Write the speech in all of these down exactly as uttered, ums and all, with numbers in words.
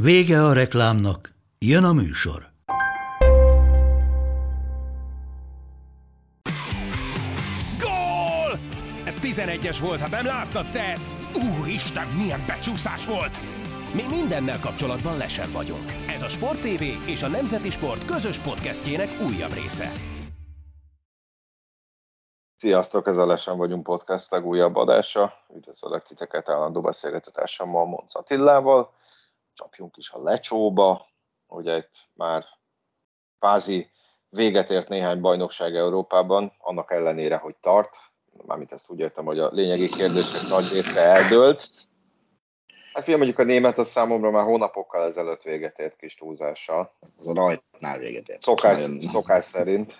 Vége a reklámnak, jön a műsor. Gól! Ez tizenegyes volt, ha nem láttad te! Úristen, milyen becsúszás volt! Mi mindennel kapcsolatban lesen vagyunk. Ez a Sport té vé és a Nemzeti Sport közös podcastjének újabb része. Sziasztok, ez a Lesen vagyunk podcast legújabb adása. Üdvözöllek titeket állandó beszélgetőtársammal, Monc Attilával. Csapjunk is a lecsóba, ugye itt már kvázi véget ért néhány bajnokság Európában, annak ellenére, hogy tart. Mármint ezt úgy értem, hogy a lényegi kérdések nagy része eldőlt. Hát figyelj, mondjuk a német az számomra már hónapokkal ezelőtt véget ért kis túlzással. Az a rajtnál véget ért. Szokás, szokás szerint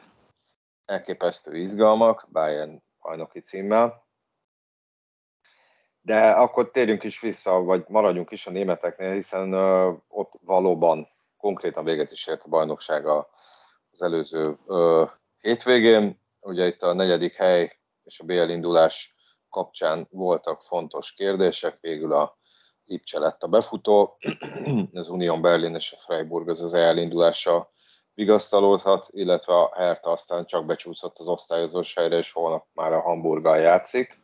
elképesztő izgalmak, Bayern bajnoki címmel. De akkor térjünk is vissza, vagy maradjunk is a németeknél, hiszen ö, ott valóban konkrétan véget is ért a bajnokság az előző ö, hétvégén. Ugye itt a negyedik hely és a bé el indulás kapcsán voltak fontos kérdések, végül a Lipcse lett a befutó, az Union Berlin és a Freiburg az az elindulása vigasztalódhat, illetve a Hertha aztán csak becsúszott az osztályozós helyre, és holnap már a Hamburggal játszik.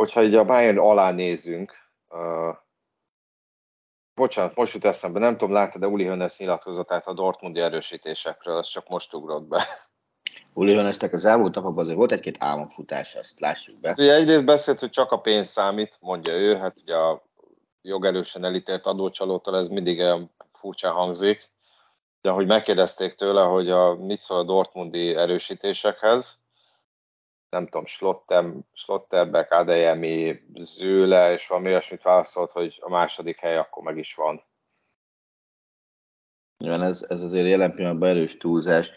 Hogyha így a Bayern alá nézünk, uh, bocsánat, most jut eszembe, nem tudom, láttad, de Uli Hoeneß nyilatkozatát a dortmundi erősítésekről, ez csak most ugrott be. Uli Hoeneßnek az elmúlt napokban azért volt egy-két álomfutás, azt lássuk be. Ugye egyrészt beszélt, hogy csak a pénz számít, mondja ő, hát ugye a jogerősen elítélt adócsalótól ez mindig olyan furcsán hangzik, de hogy megkérdezték tőle, hogy a, mit szól a dortmundi erősítésekhez, nem tudom, Schlotterbeck, Adeyemi, Züle, és valami olyasmit válaszolt, hogy a második hely akkor meg is van. Igen, ez, ez azért jelen pillanatban erős túlzás,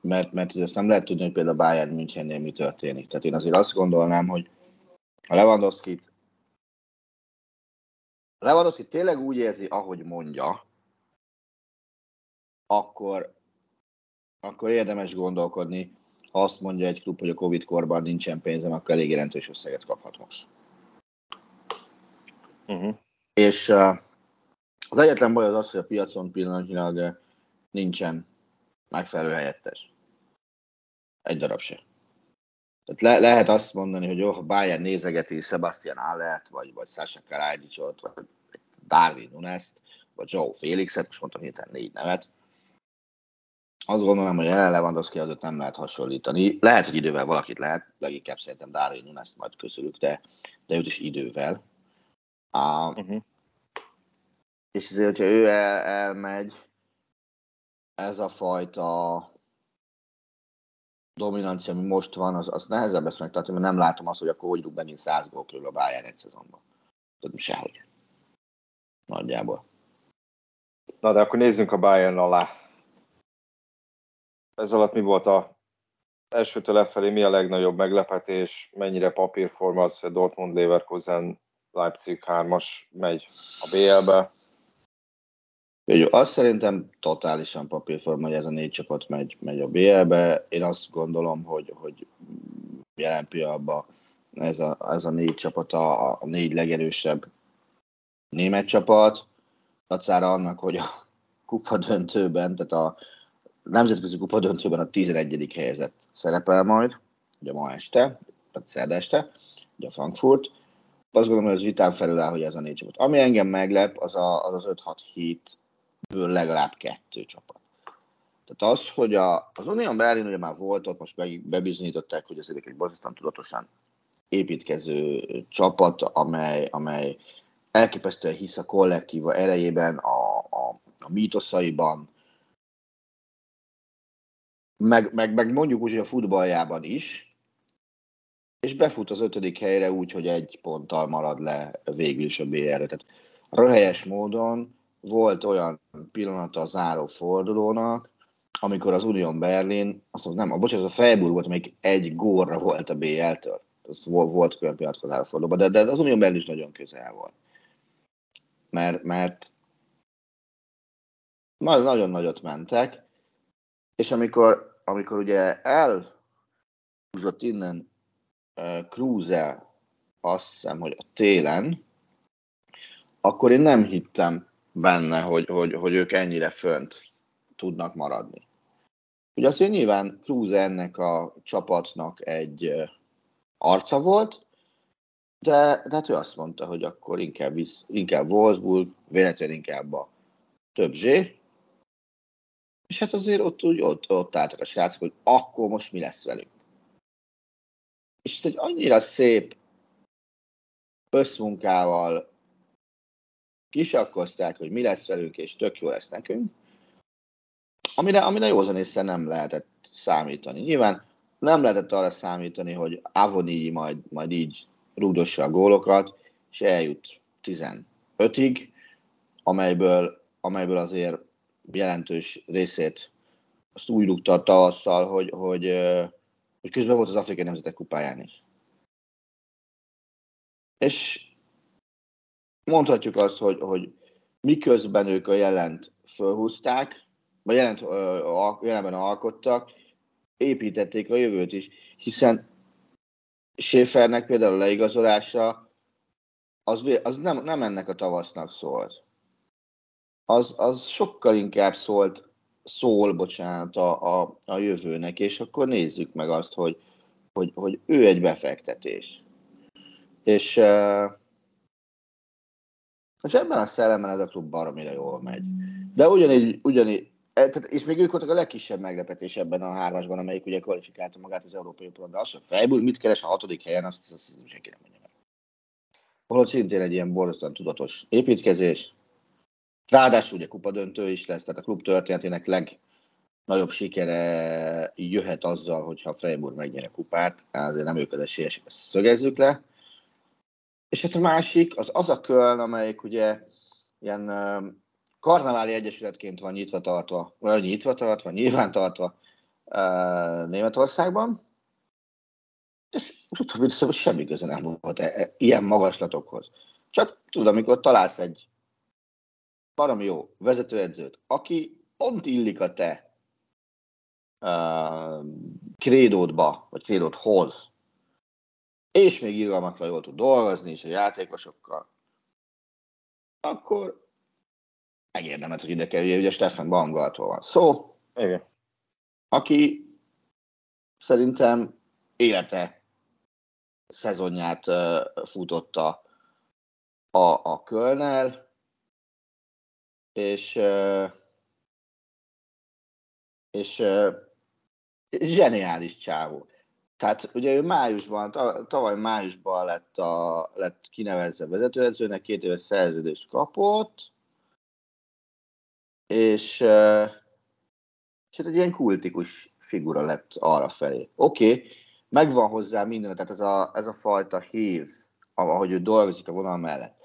mert, mert ezt nem lehet tudni, hogy például Bayern Münchennél mi történik. Tehát én azért azt gondolnám, hogy a Lewandowski-t, a Lewandowski tényleg úgy érzi, ahogy mondja, akkor, akkor érdemes gondolkodni. Ha azt mondja egy klub, hogy a Covid-korban nincsen pénzem, akkor elég jelentős összeget kaphat most. Uh-huh. És uh, az egyetlen baj az az, hogy a piacon pillanatnyilag uh, nincsen megfelelő helyettes. Egy darab se. Tehát le- lehet azt mondani, hogy jó, ha Bayern nézegeti Sebastian Allert, vagy, vagy Sasha Karadzsicsot, vagy Darwin Núñezt, vagy João Félixet, most mondtam héten négy nevet. Azt gondolom, hogy jelen Lewandowski azért nem lehet hasonlítani. Lehet, hogy idővel valakit lehet, leginkább szerintem Darwin Núñezt majd köszönjük, de, de őt is idővel. Uh, uh-huh. És azért, hogyha ő el, elmegy, ez a fajta dominancia, ami most van, az, az nehezebb lesz megtartani, mert nem látom azt, hogy akkor hogy rúg be, mint száz gól körül a Bayern egy szezonban. Tudom, sehogy. Nagyjából. Na, de akkor nézzünk a Bayern alá. Ez alatt mi volt a elsőtől lefelé, mi a legnagyobb meglepetés, mennyire papírforma az, hogy Dortmund, Leverkusen, Leipzig hármas megy a bé el-be? Azt szerintem totálisan papírforma, hogy ez a négy csapat megy, megy a bé el-be. Én azt gondolom, hogy, hogy jelen pillanatban ez a, ez a négy csapat a, a négy legerősebb német csapat. Dacára annak, hogy a kupa döntőben, tehát a nemzetközi kupa döntőben a tizenegyedik helyezett szerepel majd, ugye ma este, tehát szerda este, ugye a Frankfurt. Azt gondolom, hogy az vitán felül áll, hogy ez a négy csapat. Ami engem meglep, az a, az, az öt hat hétből legalább kettő csapat. Tehát az, hogy a, az Union Berlin ugye már volt ott, most meg, bebizonyították, hogy azért egy borzasztóan tudatosan építkező csapat, amely, amely elképesztően hisz a kollektíva erejében, a, a, a mítoszaiban, Meg, meg, meg mondjuk úgy, hogy a futballjában is, és befut az ötödik helyre úgy, hogy egy ponttal marad le végül is a bé el-re. Tehát röhelyes módon volt olyan pillanata a záró fordulónak, amikor az Union Berlin, azt mondom, nem, a, bocsánat, a Freiburg volt, amelyik egy gólra volt a bé el-től. Ez volt külön pillanat a záró fordulóban, de, de az Union Berlin is nagyon közel volt. Mert, mert nagyon nagyot mentek, és amikor, amikor ugye elhúzott innen uh, Kruse, azt hiszem, hogy a télen, akkor én nem hittem benne, hogy, hogy, hogy ők ennyire fönt tudnak maradni. Ugye azt, hogy nyilván Kruse ennek a csapatnak egy uh, arca volt, de, de hát ő azt mondta, hogy akkor inkább, visz, inkább Wolfsburg, véletlenül inkább a több zsé, és hát azért ott, úgy, ott, ott álltak a srácok, hogy akkor most mi lesz velünk. És ez egy annyira szép összmunkával kisakkozták, hogy mi lesz velünk, és tök jó lesz nekünk, amire, amire józan észre nem lehetett számítani. Nyilván nem lehetett arra számítani, hogy Avoni majd, majd így rúgdossa a gólokat, és eljut tizenötig, amelyből, amelyből azért jelentős részét azt úgy rúgta a tavasszal, hogy, hogy, hogy közben volt az Afrikai Nemzetek Kupáján is. És mondhatjuk azt, hogy, hogy miközben ők a jelent fölhúzták, vagy jelent, jelenben alkottak, építették a jövőt is, hiszen Schäfernek például a leigazolása az, az nem, nem ennek a tavasznak szólt. Az, az sokkal inkább szólt, szól, bocsánat, a, a, a jövőnek, és akkor nézzük meg azt, hogy, hogy, hogy ő egy befektetés. És, és ebben a szellemben ez a klub baromira jól megy. De ugyanígy, ugyanígy tehát, és még ők voltak a legkisebb meglepetés ebben a hármasban, amelyik ugye kvalifikálta magát az európai pontban. Azt, hogy Freiburg mit keres a hatodik helyen, azt, azt senki nem mondja meg. Holott szintén egy ilyen borzasztóan tudatos építkezés. Ráadásul ugye kupadöntő is lesz, tehát a klub történetének legnagyobb sikere jöhet azzal, hogyha Freiburg megnyer a kupát, azért nem ők az esélyesek, ezt szögezzük le. És hát a másik, az az a Köln, amelyik ugye ilyen karnaváli egyesületként van nyitva tartva, vagy nyitva tartva, nyilván tartva Németországban, és utóbbi szóval semmi köze nem volt ilyen magaslatokhoz. Csak tudom, amikor találsz egy valami jó vezetőedzőt, aki pont illik a te uh, krédódba, vagy krédódhoz, és még irgalmatlan jól tud dolgozni, és a játékosokkal, akkor megérdemet, hogy ide kerülje, ugye Steffen Baumgartról van szó, igen. Aki szerintem élete szezonját uh, futotta a, a Kölnnel, és, és, és zseniális csávó. Tehát ugye ő májusban, tavaly májusban lett, a, lett kinevezve vezetőedzőnek, két éves szerződést kapott, és, és egy ilyen kultikus figura lett arrafelé. Oké, okay, megvan hozzá minden, tehát ez a, ez a fajta hív, ahogy ő dolgozik a vonal mellett.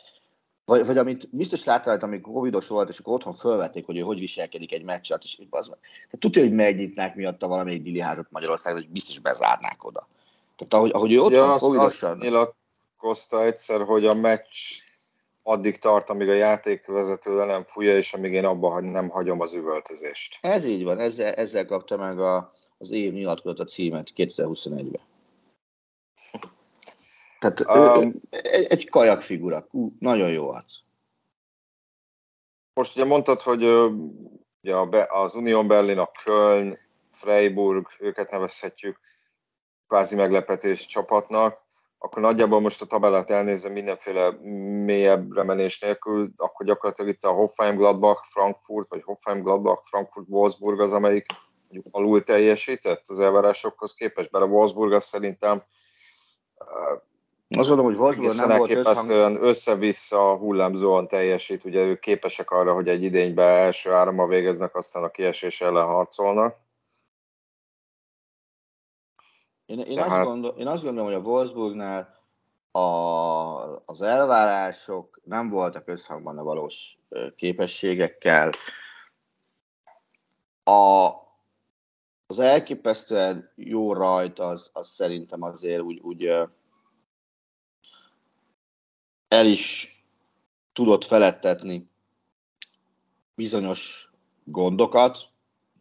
Vagy, vagy amit biztos láttál, amikor covidos volt, és akkor otthon fölvették, hogy ő hogy viselkedik egy meccset, és bazd meg. Tehát tudja, hogy megnyitnák miatta valamelyik diliházat Magyarországon, hogy biztos bezárnák oda. Tehát ahogy, ahogy ő otthon ja, covidosan... Azt nyilatkozta egyszer, hogy a meccs addig tart, amíg a játékvezető velem fújja, és amíg én abban nem hagyom az üvöltözést. Ez így van, ezzel, ezzel kapta meg a, az év nyilatkozata címet kétezer-huszonegyben. Tehát ő, um, egy, egy kajak figura, nagyon jó az. Most ugye mondtad, hogy ugye az Union Berlin, a Köln, Freiburg, őket nevezhetjük kvázi meglepetés csapatnak, akkor nagyjából most a tabellát elnézve mindenféle mélyebbre menés nélkül, akkor gyakorlatilag itt a Hoffenheim, Gladbach, Frankfurt, vagy Hoffenheim, Gladbach, Frankfurt, Wolfsburg az, amelyik alul teljesített az elvárásokhoz képest, bár a Wolfsburg az szerintem azt gondolom, hogy Wolfsburg nem volt összhangban. Össze-vissza hullámzóan teljesít, ugye ők képesek arra, hogy egy idényben első hárommal végeznek, aztán a kiesés ellen harcolnak. Én, én, Tehát... azt, gondol, én azt gondolom, hogy a Wolfsburgnál a, az elvárások nem voltak összhangban a valós képességekkel. A, az elképesztően jó rajt az, az szerintem azért úgy, úgy el is tudott feledtetni bizonyos gondokat,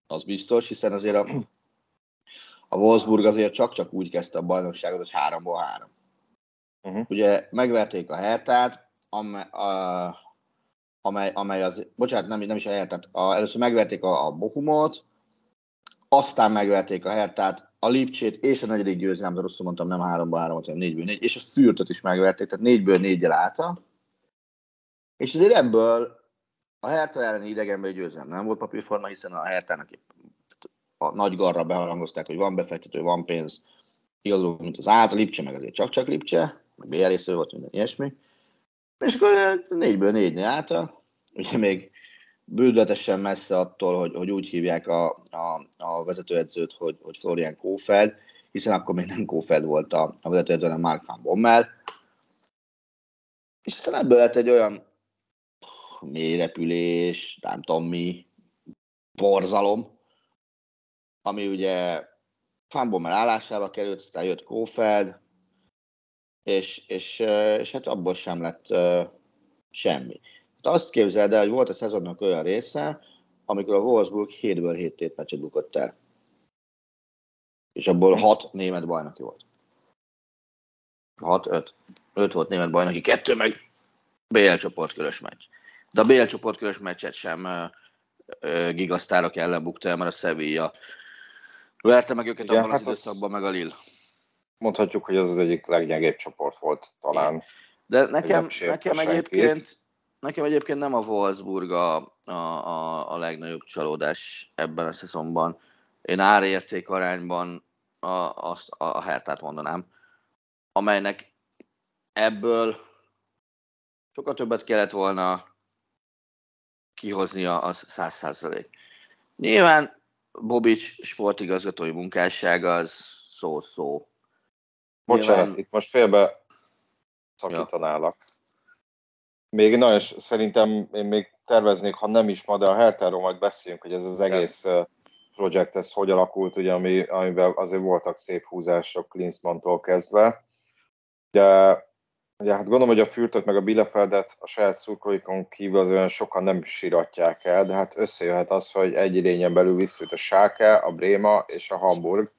az biztos, hiszen azért a, a Wolfsburg azért csak-csak úgy kezdte a bajnokságot, hogy háromból három. Uh-huh. Ugye megverték a Herthát, amely, a, amely, amely az, bocsánat, nem, nem is a Herthát, a, először megverték a, a Bochumot, aztán megverték a Herthát, a Lipcsét és a negyedik győzelem, de rosszul mondtam, nem háromból három, hanem négyből négy, és a Fürtöt is megverték, tehát négyből néggyel állta. És azért ebből a Hertha elleni idegenben győzelem nem volt papírforma, hiszen a Hertának a nagy garra beharangozták, hogy van befektető, van pénz, igazoló, mint az át, a Lipcse meg azért csak-csak Lipcse, meg bé er résző volt, minden ilyesmi. És akkor négyből négynél állta, ugye még bődületesen messze attól, hogy, hogy úgy hívják a, a, a vezetőedzőt, hogy, hogy Florian Kohfeldt, hiszen akkor még nem Kohfeldt volt a, a vezetőedző, hanem Mark van Bommel. És aztán ebből lett egy olyan mélyrepülés, nem tudom mi, borzalom, ami ugye Van Bommel állásába került, aztán jött Kohfeldt, és, és, és hát abból sem lett uh, semmi. Hát azt képzeld el, hogy volt a szezonnak olyan része, amikor a Wolfsburg hétből hét tétmeccset bukott el. És abból hat német bajnoki volt. hat öt. öt volt német bajnoki, kettő meg bé el csoportkörös meccs. De a bé el csoportkörös meccset sem ö, ö, gigasztárok ellen bukta el, mert a Sevilla verte meg őket. Igen, abban hát az időszakban, meg a Lille. Mondhatjuk, hogy az az egyik leggyengébb csoport volt talán. De nekem, nekem, egyébként, nekem egyébként nem a Wolfsburg a, a, a, a legnagyobb csalódás ebben a szezonban. Én árérték arányban a, azt, a, a Herthát mondanám, amelynek ebből sokkal többet kellett volna kihoznia, az száz százalék. Nyilván Bobics sportigazgatói munkássága az szó-szó. Bocsánat, Nyilván... itt most félbe szakítanálak. Ja. Még nagyon, szerintem én még terveznék, ha nem is ma, de a Hertáról majd beszéljünk, hogy ez az egész ja. projekt, ez hogy alakult, ugye, ami, amiben azért voltak szép húzások Klinsmann-tól kezdve. De... Ugye, hát gondolom, hogy a Fürtöt meg a Bielefeldet a saját szurkolóikon kívül az olyan sokan nem siratják el, de hát összejöhet az, hogy egy idényen belül visszajött a Schalke, a Bréma és a Hamburg,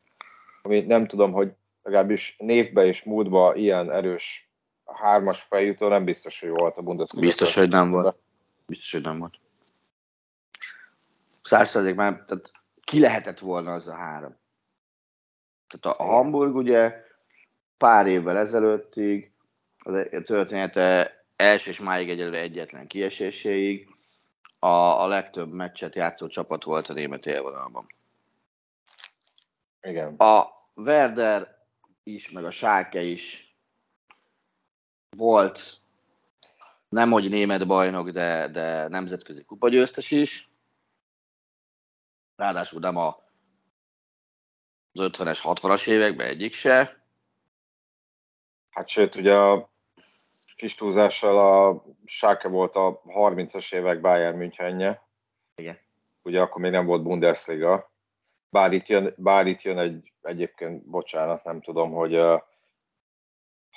amit nem tudom, hogy legalábbis névbe és múltba ilyen erős hármas feljutó nem biztos, hogy volt a Bundesliga. Biztos, hogy nem volt. Biztos, hogy nem volt. Száz százalék már, tehát ki lehetett volna az a három? Tehát a Hamburg ugye pár évvel ezelőttig a története első és máig egyelőre egyetlen kieséséig a, a legtöbb meccset játszó csapat volt a német élvonalban. Igen. A Werder is, meg a Schalke is volt nemhogy német bajnok, de, de nemzetközi kupagyőztes is. Ráadásul nem az ötvenes, hatvanas években egyik se. Hát sőt, ugye a kis túlzással a Schalke volt a harmincas évek Bayern Münchenje. Igen. Ugye akkor még nem volt Bundesliga. Bár itt jön, bár itt jön egy, egyébként, bocsánat, nem tudom, hogy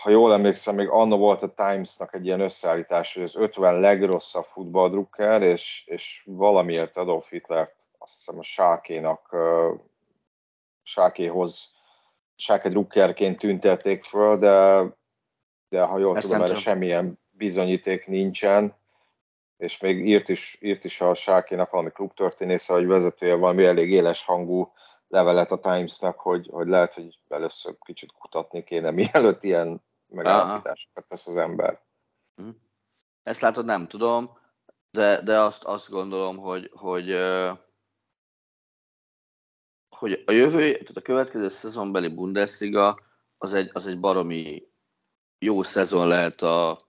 ha jól emlékszem, még anno volt a Times-nak egy ilyen összeállítás, hogy az ötven legrosszabb futballdrukker, és, és valamiért Adolf Hitlert, azt hiszem a Schalke-nak, Schalke-hoz Schalke drukkerként tüntették föl, de, de ha jól Ezt tudom, erre semmilyen bizonyíték nincsen, és még írt is, írt is a Schalke-nak valami klubtörténésze, hogy vezetője valami elég éles hangú levelet a Times-nak, hogy, hogy lehet, hogy először kicsit kutatni kéne, mielőtt ilyen megállapításokat tesz az ember. Ezt látod, nem tudom, de, de azt, azt gondolom, hogy... hogy hogy a jövő, tehát a következő szezonbeli Bundesliga az egy, az egy baromi jó szezon lehet a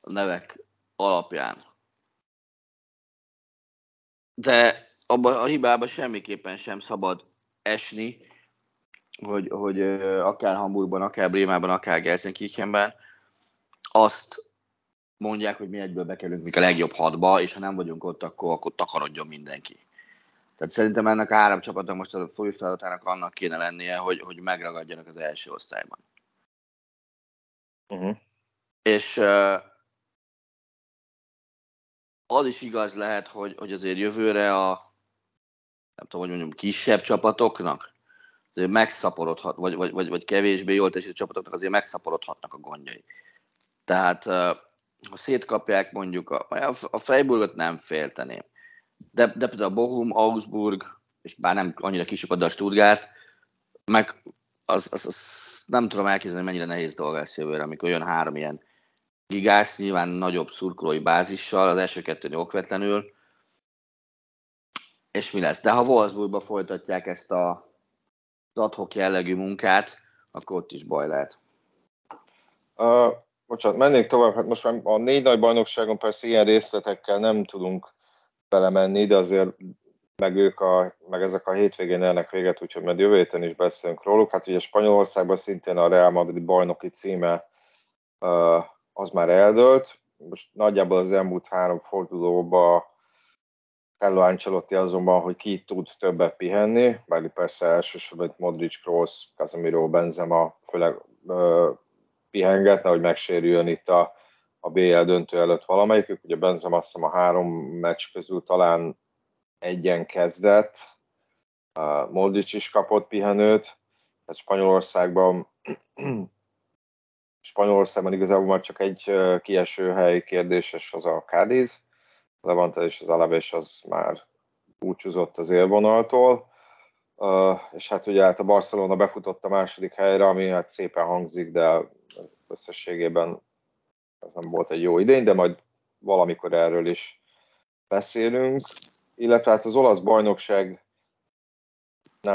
nevek alapján. De abban a hibában semmiképpen sem szabad esni, hogy, hogy akár Hamburgban, akár Brémában, akár Gelsenkirchenben azt mondják, hogy mi egyből bekerülünk, mik a legjobb hatba, és ha nem vagyunk ott, akkor, akkor takarodjon mindenki. Tehát szerintem ennek a három csapatnak most a főfeladatának annak kéne lennie, hogy, hogy megragadjanak az első osztályban. Uh-huh. És uh, az is igaz lehet, hogy, hogy azért jövőre a nem tudom, hogy mondjam, kisebb csapatoknak azért megszaporodhat, vagy, vagy, vagy, vagy kevésbé jól teljesítő csapatoknak azért megszaporodhatnak a gondjai. Tehát uh, ha szétkapják mondjuk, a, a Freiburgot nem félteném. De, de például a Bochum, Augsburg, és bár nem annyira kisebb, de a Stuttgart, meg az, az, az nem tudom elképzelni, mennyire nehéz dolga lesz jövőre, amikor jön három ilyen gigász, nyilván nagyobb szurkolói bázissal, az első kettőn okvetlenül, és mi lesz. De ha Wolfsburgba folytatják ezt a, az adhok jellegű munkát, akkor ott is baj lehet. Uh, bocsánat, mennék tovább, hát most már a négy nagy bajnokságon persze ilyen részletekkel nem tudunk belemenni, de azért meg ők, a, meg ezek a hétvégén élnek véget, úgyhogy majd jövő héten is beszélünk róluk. Hát ugye Spanyolországban szintén a Real Madrid bajnoki címe az már eldőlt. Most nagyjából az elmúlt három fordulóban Carlo Ancelotti azonban, hogy ki tud többet pihenni, bár persze elsősorban Modric, Kroos, Casemiro, Benzema főleg ö, pihengetne, hogy megsérüljön itt a a bé el döntő előtt valamelyikük, ugye Benzema azt hiszem a három meccs közül talán egyen kezdett, Modric is kapott pihenőt, tehát Spanyolországban, Spanyolországban igazából már csak egy kieső hely kérdéses az a Cádiz, Levante és az Alavés az már búcsúzott az élvonaltól, és hát ugye hát a Barcelona befutott a második helyre, ami hát szépen hangzik, de összességében ez nem volt egy jó idény, de majd valamikor erről is beszélünk. Illetve hát az olasz bajnokságnál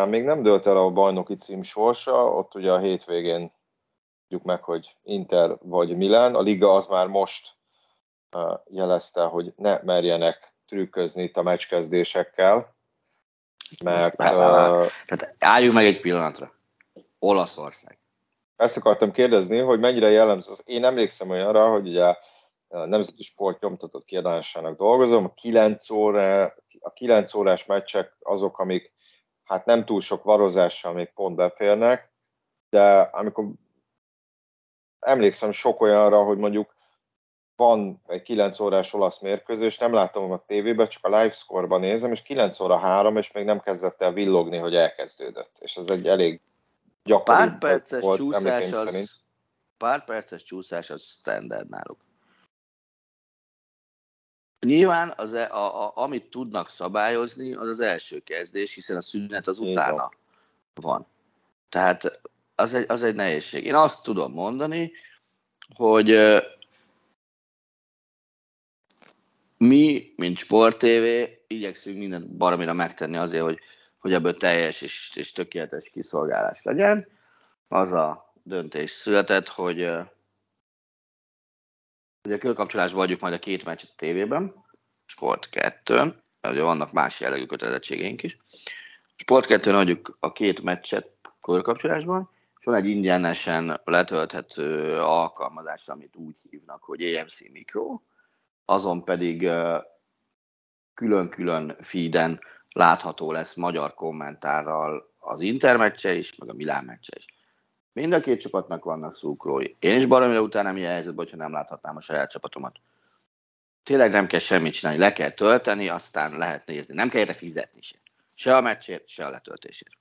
még nem dőlt el a bajnoki cím sorsa, ott ugye a hétvégén tudjuk meg, hogy Inter vagy Milan. A liga az már most jelezte, hogy ne merjenek trükközni itt a meccskezdésekkel, mert... Bár, bár, bár. Tehát álljunk meg egy pillanatra. Olaszország. Ezt akartam kérdezni, hogy mennyire jellemző. Én emlékszem olyanra, hogy ugye a Nemzeti Sport nyomtatott kiadásának dolgozom, a kilenc óra, a kilenc órás meccsek azok, amik hát nem túl sok varozással még pont beférnek, de amikor emlékszem sok olyanra, hogy mondjuk van egy kilenc órás olasz mérkőzés, nem látom a tévében, csak a livescore-ban nézem, és kilenc óra három, és még nem kezdett el villogni, hogy elkezdődött. És ez egy elég Pár perces, volt, csúszás az, pár perces csúszás az standard náluk. Nyilván az, a, a, amit tudnak szabályozni, az az első kezdés, hiszen a szünet az utána van. van. Tehát az egy, az egy nehézség. Én azt tudom mondani, hogy uh, mi, mint Sport té vé, igyekszünk mindent baromira megtenni azért, hogy hogy ebből teljes és, és tökéletes kiszolgálás legyen. Az a döntés született, hogy, hogy a körkapcsolásban adjuk majd a két meccset a tévében, Sport kettőn, ugye vannak más jellegű kötelezettségeink is. Sport kettőn adjuk a két meccset körkapcsolásban, és van egy ingyenesen letölthető alkalmazás, amit úgy hívnak, hogy á em cé Micro, azon pedig külön-külön feeden látható lesz magyar kommentárral az Inter meccse is, meg a Milán meccse is. Mind a két csapatnak vannak szurkolói. Én is baromira utána nem ilyen helyzetben, hogyha nem láthatnám a saját csapatomat. Tényleg nem kell semmit csinálni, le kell tölteni, aztán lehet nézni. Nem kell érte fizetni se. Se a meccsért, se a letöltésért.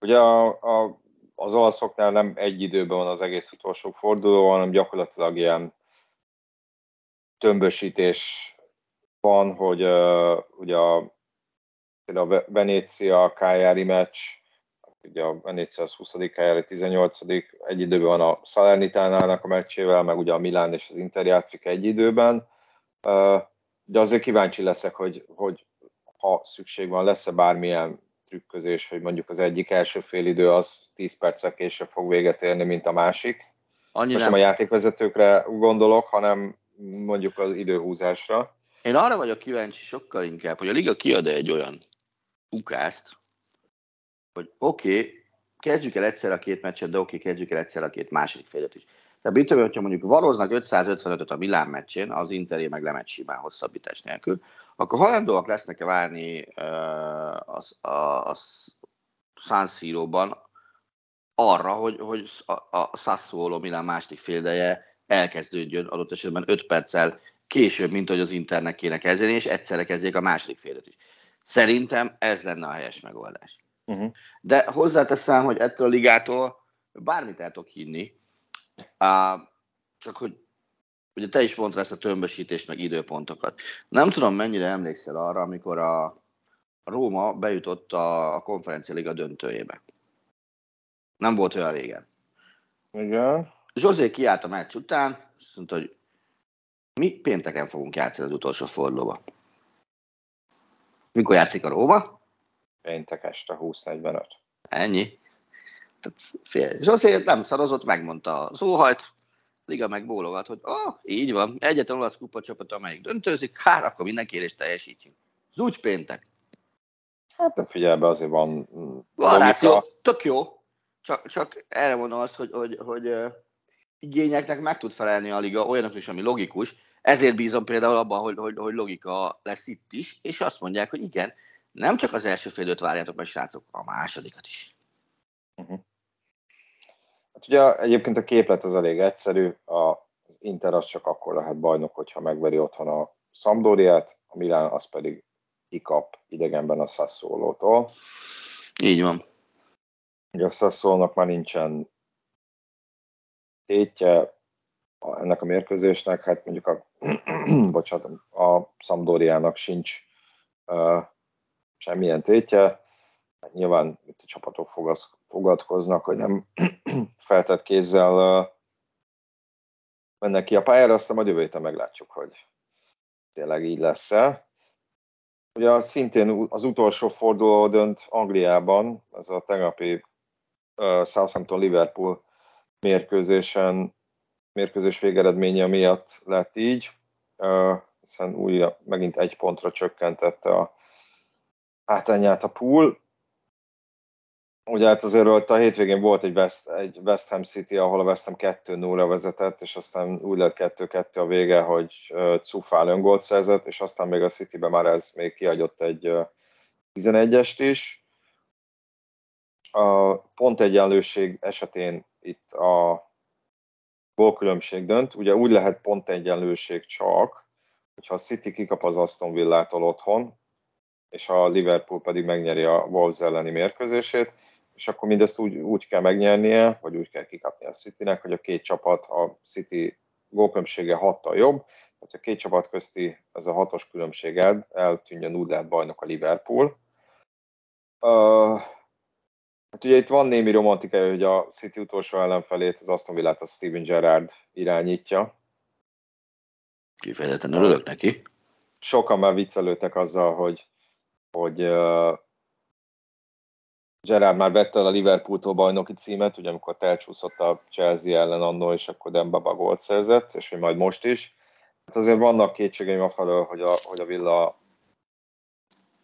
Ugye a, a, az olaszoknál nem egy időben van az egész utolsó forduló, hanem gyakorlatilag ilyen tömbösítés van, hogy uh, ugye a például a Venécia-Cagliari meccs, ugye a Venécia az huszadik, Cagliari tizennyolcadik egy időben van a Salernitánálnak a meccsével, meg ugye a Milán és az Inter játszik egy időben, de azért kíváncsi leszek, hogy, hogy ha szükség van, lesz-e bármilyen trükközés, hogy mondjuk az egyik első fél idő az tíz perccel később fog véget érni, mint a másik. Annyi most nem a játékvezetőkre gondolok, hanem mondjuk az időhúzásra. Én arra vagyok kíváncsi sokkal inkább, hogy a liga kiad-e egy olyan ukázt, hogy oké, okay, kezdjük el egyszer a két meccset, de oké, okay, kezdjük el egyszer a két második fél időt is. Tehát mit tudom, hogyha mondjuk valóznak ötszázötvenötöt a Milán meccsén, az Interé meg lemegy simán hosszabbítás nélkül, akkor hajlandóak lesznek-e várni uh, az, a, a San Siro-ban arra, hogy, hogy a, a Sassuolo Milán második féldeje elkezdődjön adott esetben öt perccel később, mint hogy az Internek kéne kezdeni, és egyszerre kezdjék a második félet is. Szerintem ez lenne a helyes megoldás. Uh-huh. De hozzáteszem, hogy ettől a ligától bármit el tudok hinni, uh, csak hogy ugye te is mondtad ezt a tömbösítést, meg időpontokat. Nem tudom, mennyire emlékszel arra, amikor a Róma bejutott a, a konferencialiga döntőjébe. Nem volt olyan régen. Igen. José kiállt a meccs után, azt mondta, hogy mi pénteken fogunk játszani az utolsó fordulóba. Mikor játszik a Róma? Péntek este húsz negyvenöt. Ennyi. Tehát José nem szarozott, megmondta az óhajt, Liga meg bólogat, hogy oh, így van, egyetlen olasz kupa csapat, amelyik döntőzik, hát akkor minden kérést teljesítsünk. Zúgy péntek. Hát nem figyelj be, azért van... Van ráció, tök jó. Csak, csak erre mondom azt, hogy, hogy, hogy igényeknek meg tud felelni a liga, olyanok is, ami logikus. Ezért bízom például abban, hogy, hogy, hogy logika lesz itt is, és azt mondják, hogy igen, nem csak az első fél időt várjátok meg, srácok, a másodikat is. Uh-huh. Hát ugye egyébként a képlet az elég egyszerű, az Inter az csak akkor lehet bajnok, hogyha megveri otthon a Sampdoriát, a Milán az pedig kikap idegenben a Sassuolótól. Így van. Ugye a Sassuolónak már nincsen tétje ennek a mérkőzésnek, hát mondjuk a, bocsánat, a Sampdoriának sincs uh, semmilyen tétje. Hát nyilván itt a csapatok fogaz, fogadkoznak, hogy nem feltett kézzel uh, mennek ki a pályára, aztán majd jövő héten meglátjuk, hogy tényleg így lesz-e. Ugye szintén az utolsó forduló dönt Angliában, ez a tegnapi uh, Southampton-Liverpool mérkőzésen, mérkőzés végeredménye miatt lett így, uh, hiszen újra megint egy pontra csökkentette a hátrányát a pool. Ugye hát azért a hétvégén volt egy West, egy West Ham City, ahol a West Ham kettő nulla vezetett, és aztán úgy lett kettő kettő a vége, hogy Cufál öngolt szerzett, és aztán még a Cityben már ez még kiadott egy tizenegyest is. A pontegyenlőség esetén itt a gólkülönbség dönt. Ugye úgy lehet pontegyenlőség csak, hogyha a City kikap az Aston Villától otthon, és a Liverpool pedig megnyeri a Wolves elleni mérkőzését, és akkor mindezt úgy, úgy kell megnyernie, vagy úgy kell kikapni a Citynek, hogy a két csapat, a City gólkülönbsége hattal jobb, tehát a két csapat közti ez a hatos különbség el, eltűnjön, úgy lehet bajnok a Liverpool. Uh, hát ugye itt van némi romantika, hogy a City utolsó ellenfelét, az Aston Villát a Steven Gerrard irányítja. Kifejezetten örülök neki. Sokan már viccelődtek azzal, hogy hogy uh, Gerrard már vette el a Liverpooltól bajnoki címet, ugye amikor elcsúszott a Chelsea ellen annól, és akkor Dembaba gólt szerzett, és hogy majd most is. Hát azért vannak kétségeim afelől, hogy a, hogy a Villa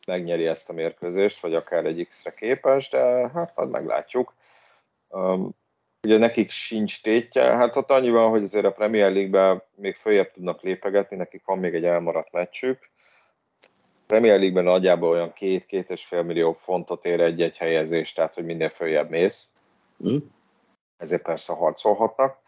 megnyeri ezt a mérkőzést, vagy akár egy X-re képes, de hát majd meglátjuk. Um, ugye nekik sincs tétje, hát ott annyi van, hogy azért a Premier League-ben még följebb tudnak lépegetni, nekik van még egy elmaradt meccsük. Premier League-ben nagyjából olyan két-két és fél millió fontot ér egy-egy helyezés, tehát hogy minél följebb mész. Mm. Ezért persze harcolhatnak.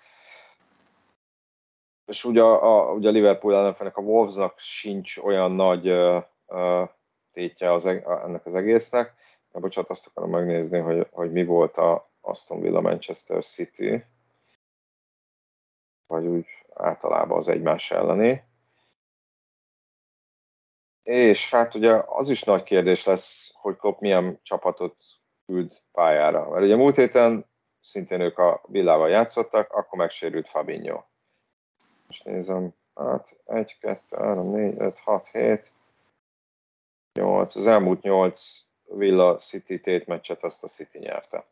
És ugye a, ugye a Liverpool ellenfélnek, a Wolvesnak sincs olyan nagy uh, uh, tétje az, uh, ennek az egésznek. De bocsánat, azt akarom megnézni, hogy, hogy mi volt a Aston Villa Manchester City, vagy úgy általában az egymás elleni. És hát ugye az is nagy kérdés lesz, hogy Klopp milyen csapatot küld pályára. Mert ugye múlt héten szintén ők a Villával játszottak, akkor megsérült Fabinho. Most nézem, hát egy, kettő, három, négy, öt, hat, hét, nyolc. Az elmúlt nyolc Villa City tétmeccset azt a City nyerte.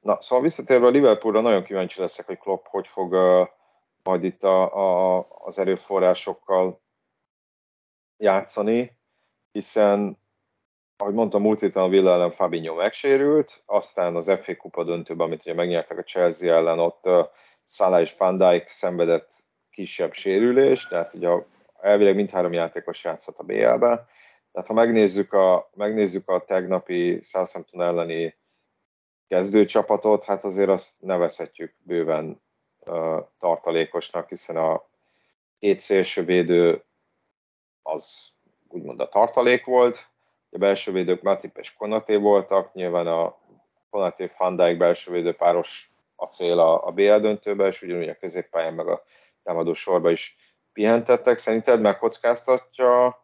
Na, szóval visszatérve a Liverpoolra nagyon kíváncsi leszek, hogy Klopp hogy fog uh, majd itt a, a, az erőforrásokkal játszani, hiszen, ahogy mondtam, múlt héten a Villa ellen Fabinho megsérült, aztán az ef á kupa döntőben, amit ugye megnyertek a Chelsea ellen, ott Salah és Van Dijk szenvedett kisebb sérülést, tehát ugye elvileg mindhárom játékos játszhat a bé el-ben. Tehát ha megnézzük a, megnézzük a tegnapi Southampton elleni kezdőcsapatot, hát azért azt nevezhetjük bőven uh, tartalékosnak, hiszen a két szélsővédő az úgymond a tartalék volt, a belsővédők Matip és Konaté voltak, nyilván a Konaté Van Dijk belsővédő páros a cél a, a bé el döntőben, és ugyanúgy a középpályán meg a támadó sorba is pihentettek. Szerinted megkockáztatja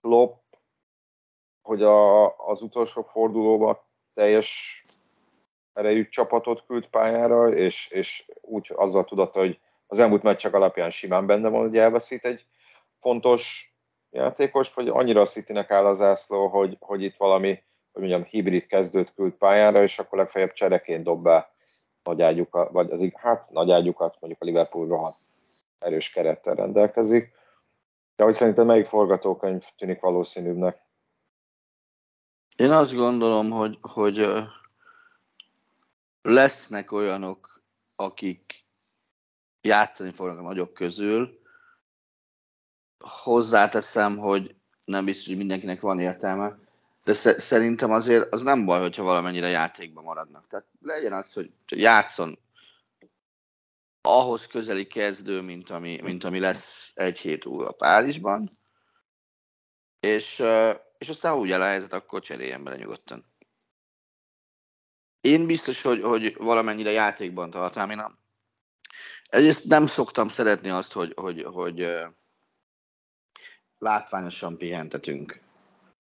Klopp, hogy a, az utolsó fordulóban teljes erejű csapatot küld pályára, és, és úgy azzal tudata, hogy az elmúlt meccsek alapján simán benne van, hogy elveszít egy fontos játékos, vagy annyira a Citynek áll a zászló, hogy, hogy itt valami, hogy mondjam, hibrid kezdőt küld pályára, és akkor legfeljebb csereként dob be nagy ágyukat, vagy az, hát nagy ágyukat, mondjuk a Liverpool rohadt erős kerettel rendelkezik. De hogy szerintem melyik forgatókönyv tűnik valószínűbbnek? Én azt gondolom, hogy, hogy lesznek olyanok, akik játszani fognak a nagyok közül. Hozzáteszem, hogy nem biztos, hogy mindenkinek van értelme, de szerintem azért az nem baj, hogyha valamennyire játékban maradnak. Tehát legyen az, hogy játszon ahhoz közeli kezdő, mint ami, mint ami lesz egy hét múlva Párizsban, és, és aztán úgy áll a helyzet, akkor cseréljen bele nyugodtan. Én biztos, hogy, hogy valamennyire játékban tartám, én nem. Egyrészt nem szoktam szeretni azt, hogy, hogy, hogy látványosan pihentetünk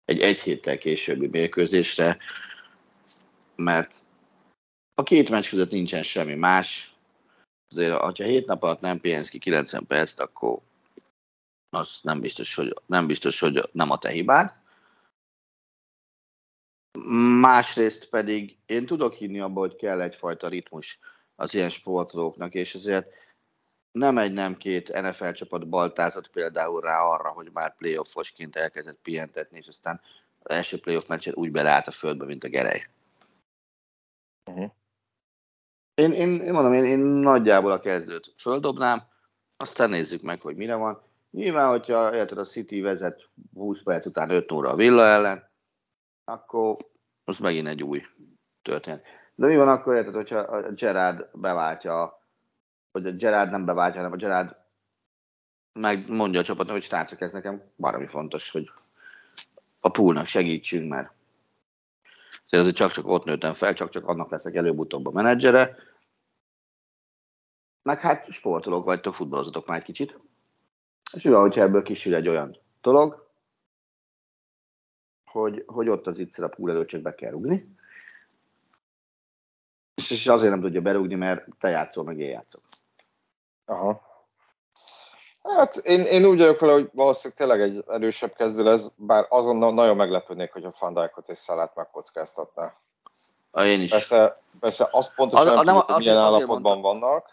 egy egy héttel későbbi mérkőzésre, mert a két meccs között nincsen semmi más. Azért, ha hét nap alatt nem pihensz ki kilencven percet, akkor az nem biztos, hogy, nem biztos, hogy nem a te hibád. Másrészt pedig én tudok hinni abba, hogy kell egyfajta ritmus az ilyen sportolóknak, és azért nem egy, nem két en ef el csapat baltázott például rá arra, hogy már playoffosként elkezdett pihentetni, és aztán az első playoff meccsen úgy beleállt a földbe, mint a gerej. Uh-huh. Én, én, én mondom, én, én nagyjából a kezdőt földobnám, aztán nézzük meg, hogy mire van. Nyilván, hogyha érted, a City vezet húsz perc után öt óra a Villa ellen, akkor most megint egy új történet. De mi van akkor, érted, hogyha a Gerrard beváltja, vagy a Gerrard nem beváltja, hanem a Gerrard megmondja a csapatnak, hogy srácok, ez nekem baromi fontos, hogy a Poolnak segítsünk, mert szóval azért csak-csak ott nőttem fel, csak-csak annak leszek előbb-utóbb a menedzsere. Meg hát sportolók vagytok, futballozatok már egy kicsit. És ugye, hogyha ebből kisül egy olyan dolog, hogy, hogy ott az itt a Pool előtt csak be kell rúgni. És azért nem tudja berúgni, mert te játszol, meg én játszok. Aha. Hát én, én úgy vagyok vele, hogy valószínűleg tényleg egy erősebb kezdő lesz, bár azonnal nagyon meglepődnék, hogy a Van Dijkot és Salát megkockáztatná. A én is. Persze, persze azt pontosan az, nem tudjuk, hogy milyen állapotban mondtam, vannak.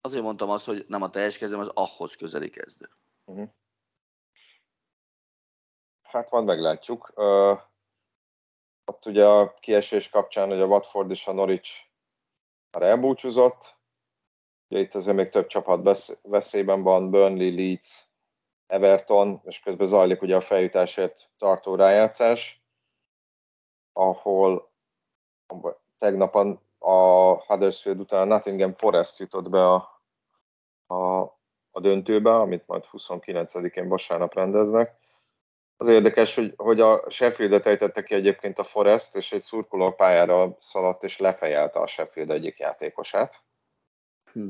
Azért mondtam azt, hogy nem a teljes kezdő, az ahhoz közeli kezdő. Uh-huh. Hát majd meglátjuk. Uh, ott ugye a kiesés kapcsán, hogy a Watford és a Norwich már elbúcsúzott. Ugye itt azért még több csapat veszélyben van, Burnley, Leeds, Everton, és közben zajlik ugye a feljutásért tartó rájátszás, ahol tegnap a Huddersfield után a Nottingham Forest jutott be a, a, a döntőbe, amit majd huszonkilencedikén vasárnap rendeznek. Az érdekes, hogy, hogy a Sheffieldet ejtette ki egyébként a Forest, és egy szurkoló pályára szaladt, és lefejelte a Sheffield egyik játékosát. Hm.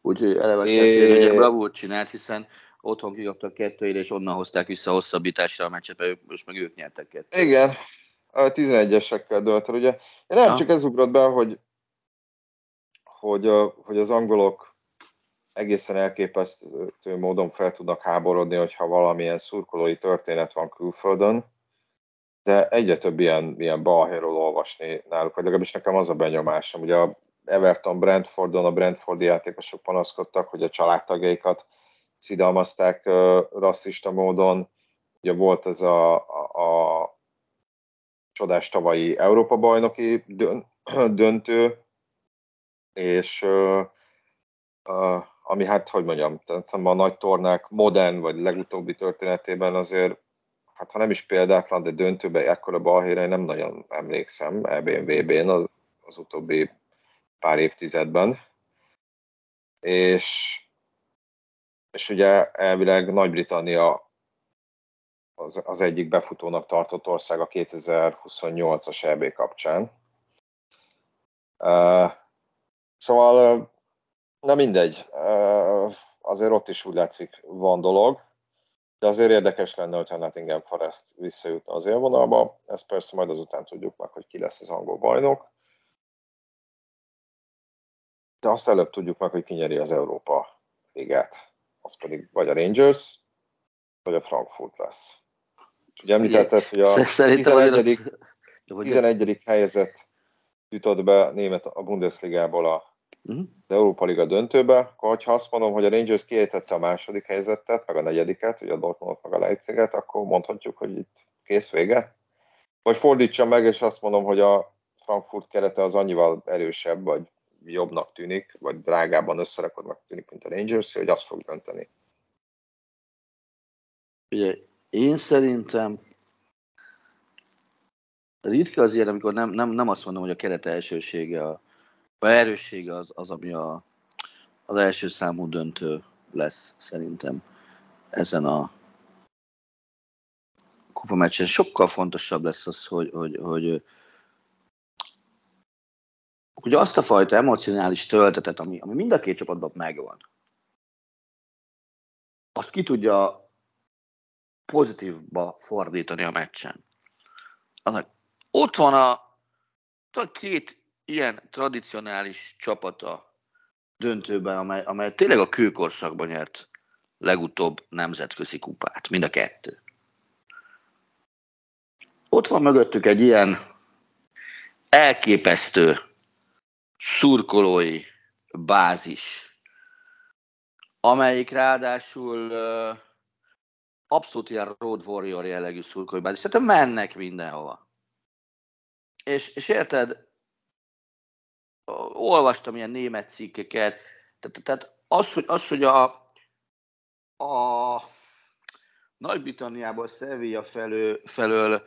Úgyhogy eleve Sheffield ugye bravúrt csinált, hiszen otthon kikaptak kettőjére, és onnan hozták vissza hosszabbításra a meccset, most meg ők nyertek kettőre. Igen, a tizenegyesekkel dölt el, ugye. Én nem ha. csak ez ugrott be, hogy, hogy, hogy az angolok egészen elképesztő módon fel tudnak háborodni, hogyha valamilyen szurkolói történet van külföldön, de egyre több ilyen, ilyen balhéról olvasni náluk, vagy legalábbis nekem az a benyomásom, ugye a Everton Brentfordon, a Brentfordi játékosok panaszkodtak, hogy a családtagjaikat szidalmazták uh, rasszista módon. Ugye volt ez a, a, a csodás tavalyi Európa-bajnoki döntő, és uh, uh, ami hát, hogy mondjam, tehát a nagy tornák modern, vagy legutóbbi történetében azért, hát ha nem is példátlan, de döntőben ekkora balhéra nem nagyon emlékszem E B N V B-n az, az utóbbi pár évtizedben. És, és ugye elvileg Nagy-Britannia az, az egyik befutónak tartott ország a kétezer-huszonnyolcas E B kapcsán. Uh, szóval, na mindegy, uh, azért ott is úgy látszik van dolog, de azért érdekes lenne, hogyha Nottingham Forest visszajutna az élvonalba, ezt persze majd azután tudjuk meg, hogy ki lesz az angol bajnok. De azt előbb tudjuk meg, hogy ki nyeri az Európa ligát. Az pedig vagy a Rangers, vagy a Frankfurt lesz. Ugye említetted, hogy a tizenegyedik helyezett jutott be német a Bundesligából a uh-huh. az Európa Liga döntőbe, akkor ha azt mondom, hogy a Rangers kiejtette a második helyzettet, meg a negyediket, ugye a Dortmundot, meg a Leipziget, akkor mondhatjuk, hogy itt kész vége. Vagy fordítsam meg, és azt mondom, hogy a Frankfurt kerete az annyival erősebb, vagy jobbnak tűnik, vagy drágában összerakodnak tűnik, mint a Rangers, hogy azt fog dönteni. Ugye, én szerintem ritka azért, amikor nem, nem, nem azt mondom, hogy a keret elsősége, a, a erőssége az, az ami a, az első számú döntő lesz szerintem ezen a kupameccsen. Sokkal fontosabb lesz az, hogy, hogy, hogy ugye azt a fajta emocionális töltetet, ami, ami mind a két csapatban megvan, azt ki tudja pozitívba fordítani a meccsen. Aznak ott van a, a két ilyen tradicionális csapata döntőben, amely, amely tényleg a kőkorszakban nyert legutóbb nemzetközi kupát, mind a kettő. Ott van mögöttük egy ilyen elképesztő szurkolói bázis, amelyik ráadásul uh, abszolút ilyen road warrior jellegű szurkolói bázis, tehát mennek mindenhova. És, és érted, olvastam ilyen német cikkeket, tehát, tehát az, hogy, az, hogy a, a Nagy-Britanniából Sevilla felől, felől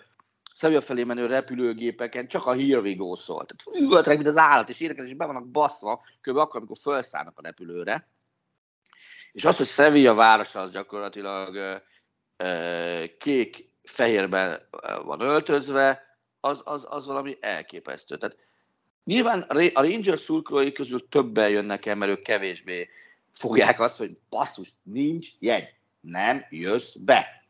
Sevilla felé menő repülőgépeken csak a Here We Go szólt. Üvöltenek, mint az állat, és érdekes, és be vannak baszva, kb. Akkor, amikor felszállnak a repülőre. És az, hogy Sevilla városa, az gyakorlatilag ö, ö, kék-fehérben van öltözve, az, az, az valami elképesztő. Tehát nyilván a Rangers szurkolói közül többen jönnek el, mert ők kevésbé fogják azt, hogy basszus, nincs jegy, nem jössz be.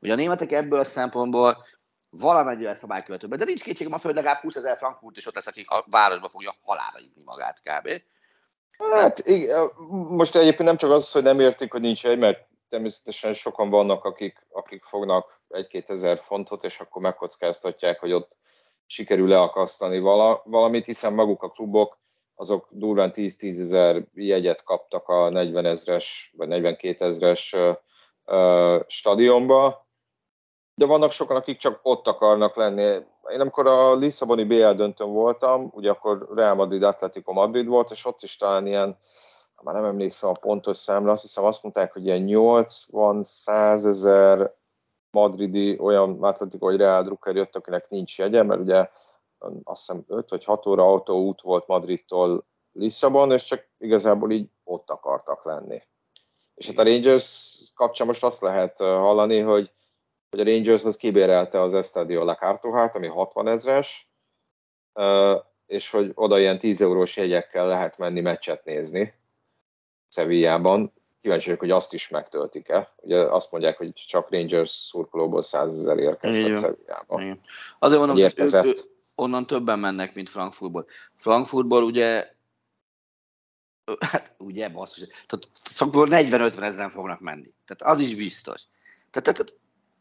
Ugye a németek ebből a szempontból valamennyivel szabálykövetőben, de nincs kétségem, a föld legalább húszezer frankfurt, és ott lesz, aki a városba fogja halálra írni magát kb. Hát igen, most egyébként nem csak az, hogy nem értik, hogy nincs egy, mert természetesen sokan vannak, akik, akik fognak egy-kétezer fontot, és akkor megkockáztatják, hogy ott sikerül leakasztani vala, valamit, hiszen maguk a klubok, azok durván tíz-tízezer jegyet kaptak a negyvenezres vagy negyvenkétezres uh, uh, stadionba. De vannak sokan, akik csak ott akarnak lenni. Én amikor a Lisszaboni bé el döntőn voltam, ugye akkor Real Madrid, Atletico Madrid volt, és ott is talán ilyen, már nem emlékszem a pontos számra, azt hiszem azt mondták, hogy ilyen nyolcvan-százezer madridi olyan Atletico vagy Real drukker jött, akinek nincs jegye, mert ugye azt hiszem öt vagy hat óra autóút volt Madridtól Lisszabon, és csak igazából így ott akartak lenni. És hát a Rangers kapcsán most azt lehet hallani, hogy hogy a Rangers az kibérelte az Estadio La Cartuja-t, ami hatvanezres, és hogy oda ilyen tíz eurós jegyekkel lehet menni meccset nézni Sevillában. Kíváncsi vagyok, hogy azt is megtöltik-e. Ugye azt mondják, hogy csak Rangers szurkolóból százezer érkezett Sevillában. Azért mondom, hogy ők, ők onnan többen mennek, mint Frankfurtból. Frankfurtból ugye, hát ugye basszus, tehát Frankfurtból negyven-ötven ezeren fognak menni. Tehát az is biztos. Tehát, tehát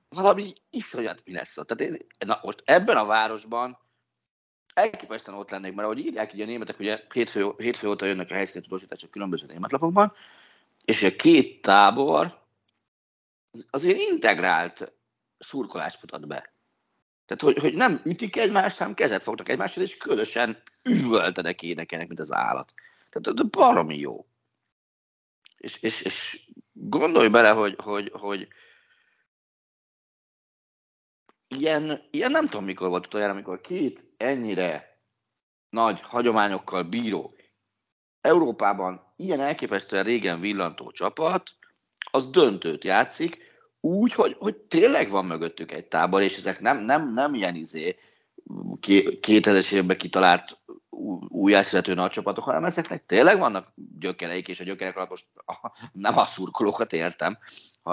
valami iszonyat mi lesz ott. Tehát én, na most ebben a városban elképesztően ott lennék, mert ahogy írják így a németek, ugye hétfő, hétfő óta jönnek a helyszíni tudósítások különböző németlapokban, és a két tábor azért integrált szurkolást mutat be. Tehát, hogy, hogy nem ütik egymást, hanem kezet fognak egymással, és közösen üvöltenek, énekelnek, mint az állat. Tehát baromi jó. És, és, és gondolj bele, hogy, hogy, hogy ilyen, ilyen nem tudom mikor volt utoljára, amikor két ennyire nagy hagyományokkal bíró Európában ilyen elképesztően régen villantó csapat, az döntőt játszik, úgy, hogy, hogy tényleg van mögöttük egy tábor, és ezek nem, nem, nem ilyen izé kétezres években kitalált újjászülető nagy csapatok, hanem ezeknek tényleg vannak gyökereik, és a gyökerek alatt most nem a szurkolókat értem,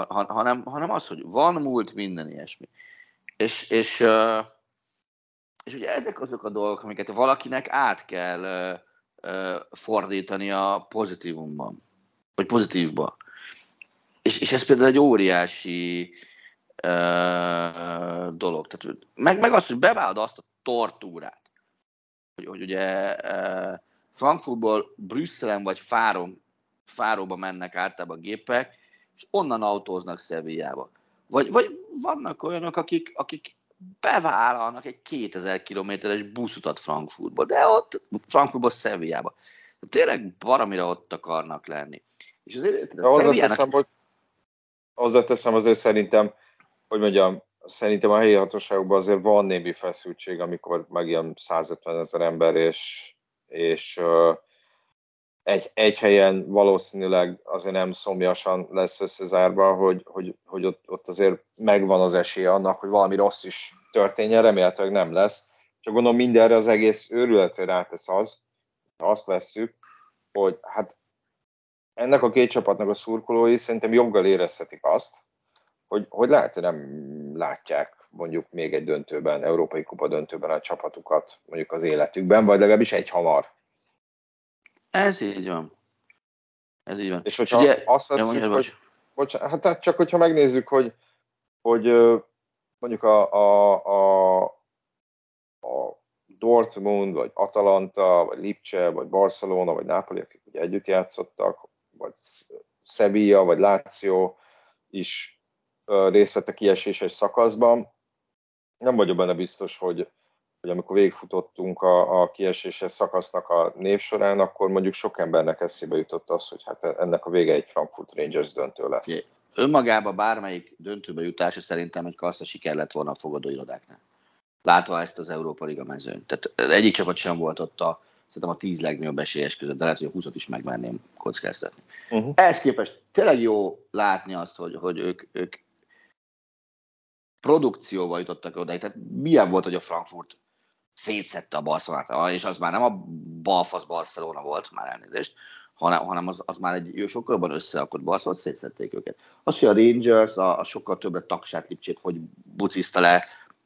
hanem, hanem az, hogy van múlt, minden ilyesmi. És, és, és ugye ezek azok a dolgok, amiket valakinek át kell fordítani a pozitívumban, vagy pozitívban. És, és ez például egy óriási uh, dolog. Tehát, meg, meg az, hogy bevállod azt a tortúrát, hogy, hogy ugye uh, Frankfurtból Brüsszelen vagy Fáron, Fáróba mennek általában gépek, és onnan autóznak Sevillába. Vagy, vagy vannak olyanok, akik, akik bevállalnak egy kétezer kilométeres buszutat Frankfurtból, de ott Frankfurtból Sevillába. Tényleg baromira ott akarnak lenni. És azért, a Sevillának... Hozzáteszem azért szerintem, hogy mondjam, szerintem a helyi hatóságokban azért van némi feszültség, amikor meg ilyen százötven ezer ember, és, és uh, egy, egy helyen valószínűleg azért nem szomjasan lesz összezárva, hogy, hogy, hogy ott, ott azért megvan az esélye annak, hogy valami rossz is történjen, remélhetőleg nem lesz. Csak gondolom mindenre az egész őrületre rátesz az, ha azt vesszük, hogy hát ennek a két csapatnak a szurkolói szerintem joggal érezhetik azt, hogy, hogy lehet, hogy nem látják mondjuk még egy döntőben, Európai Kupa döntőben a csapatukat mondjuk az életükben, vagy legalábbis egy hamar. Ez így van. Ez így van. És hogyha ugye, azt veszünk, ja, hogy... Bocsánat, hát tehát csak hogyha megnézzük, hogy, hogy mondjuk a, a, a, a Dortmund, vagy Atalanta, vagy Lipcse, vagy Barcelona, vagy Nápoli, akik ugye együtt játszottak, vagy Sevilla, vagy Lazio is részt vett a kieséses szakaszban. Nem vagyok benne biztos, hogy, hogy amikor végigfutottunk a, a kieséses szakasznak a névsorán, akkor mondjuk sok embernek eszébe jutott az, hogy hát ennek a vége egy Frankfurt Rangers döntő lesz. Önmagában bármelyik döntőbe jutása szerintem egy kassza siker lett volna a fogadóirodáknál. Látva ezt az Európa Liga mezőn. Tehát egyik csapat sem volt ott a szerintem a tíz legnagyobb esélyes között, de lehet, hogy a húszat is megmerném kockáztatni. Uh-huh. Ehhez képest tényleg jó látni azt, hogy, hogy ők, ők produkcióval jutottak oda. Tehát milyen volt, hogy a Frankfurt szétszette a Barcelonát, és az már nem a balfasz Barcelona volt, már elnézést, hanem, hanem az, az már egy sokkal jobban összerakott Barcelonát, szétszették őket. Az, hogy a Rangers a, a sokkal többre tagsát Lipcsét, hogy buciszta le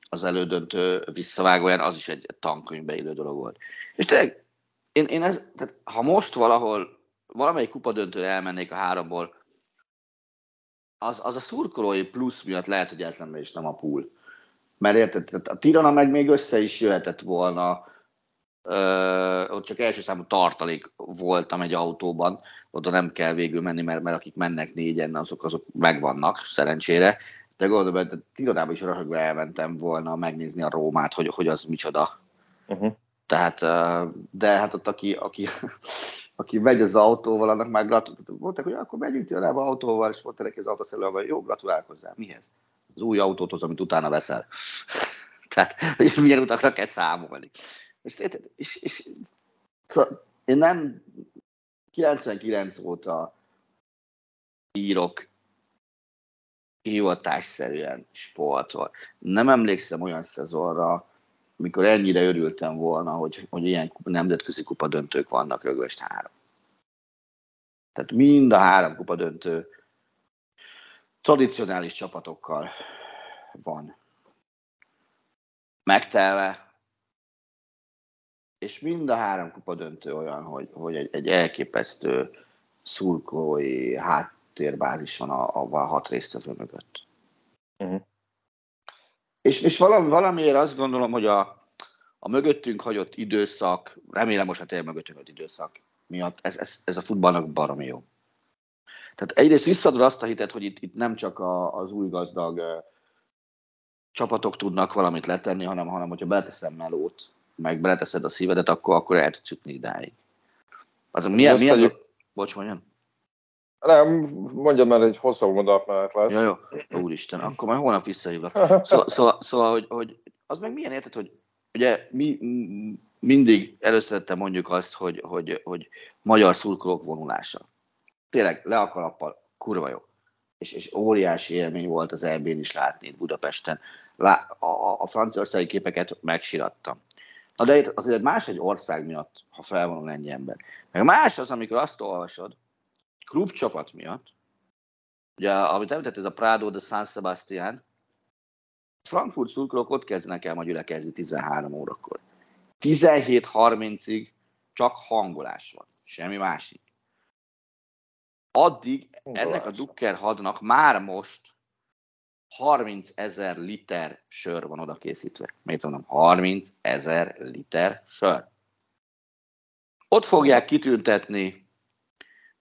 az elődöntő visszavágóján, az is egy tankönyvbe illő dolog volt. És tényleg Én, én ez, tehát ha most valahol, valamelyik kupadöntőre elmennék a háromból, az, az a szurkolói plusz miatt lehet, hogy egyetlenben is nem a pool. Mert érted, a Tirana meg még össze is jöhetett volna, ö, ott csak első számú tartalék voltam egy autóban, oda nem kell végül menni, mert, mert akik mennek négyen, azok, azok megvannak, szerencsére. De gondolom, hogy Tiranában is röhögve elmentem volna megnézni a Rómát, hogy, hogy az micsoda. Uh-huh. Tehát, de hát ott aki, aki, aki megy az autóval, annak már gratulálkozott. Mondták, hogy akkor megyünk Tiranában autóval, és mondták neki az autószerelővel, hogy jó, gratulálkozzál. Mihez? Az új autóthoz, amit utána veszel. Tehát, hogy milyen utakra kell számolni. És, és, és szóval én nem kilencvenkilenc óta írok hivatásszerűen sportról. Nem emlékszem olyan szezonra, mikor ennyire örültem volna, hogy, hogy ilyen nemzetközi kupadöntők vannak, rögöst három. Tehát mind a három kupadöntő tradicionális csapatokkal van megtelve, és mind a három kupadöntő olyan, hogy, hogy egy, egy elképesztő szurkolói háttérbázis van a, a, a hat résztvevő mögött. Uh-huh. És, és valami, valamiért azt gondolom, hogy a, a mögöttünk hagyott időszak, remélem most hát tényleg mögöttünk hagyott időszak miatt, ez, ez, ez a futballnak baromi jó. Tehát egyrészt visszadod azt a hitet, hogy itt, itt nem csak a, az új gazdag uh, csapatok tudnak valamit letenni, hanem, hanem hogyha beleteszem melót, meg beleteszed a szívedet, akkor, akkor el tudsz jutni idáig. Az milyen, milyen... Egy... Bocs, mondjam. Nem, mondjam, mert egy hosszabb mondatmenet lesz. Jó, jó. Úristen, akkor már holnap visszahívlak. Szóval, szóval, szóval hogy, hogy az meg milyen érted, hogy ugye mi mindig előszerettem mondjuk azt, hogy, hogy, hogy magyar szurkolók vonulása. Tényleg le a kalappal, kurva jó. És, és óriási élmény volt az é bén is látni itt Budapesten. Lá, a, a franciaországi képeket megsirattam. Na de itt azért más egy ország miatt, ha felvonul ennyi ember. Meg más az, amikor azt olvasod, klubcsapat miatt, ugye, amit említett, ez a Prado de San Sebastián, Frankfurt szurkolók ott kezdenek el majd ülekezni tizenhárom órakor. tizenhét harmincig csak hangolás van, semmi másik. Addig ennek a Dukker hadnak már most harmincezer liter sör van oda készítve. Még mondom, harmincezer liter sör. Ott fogják kitüntetni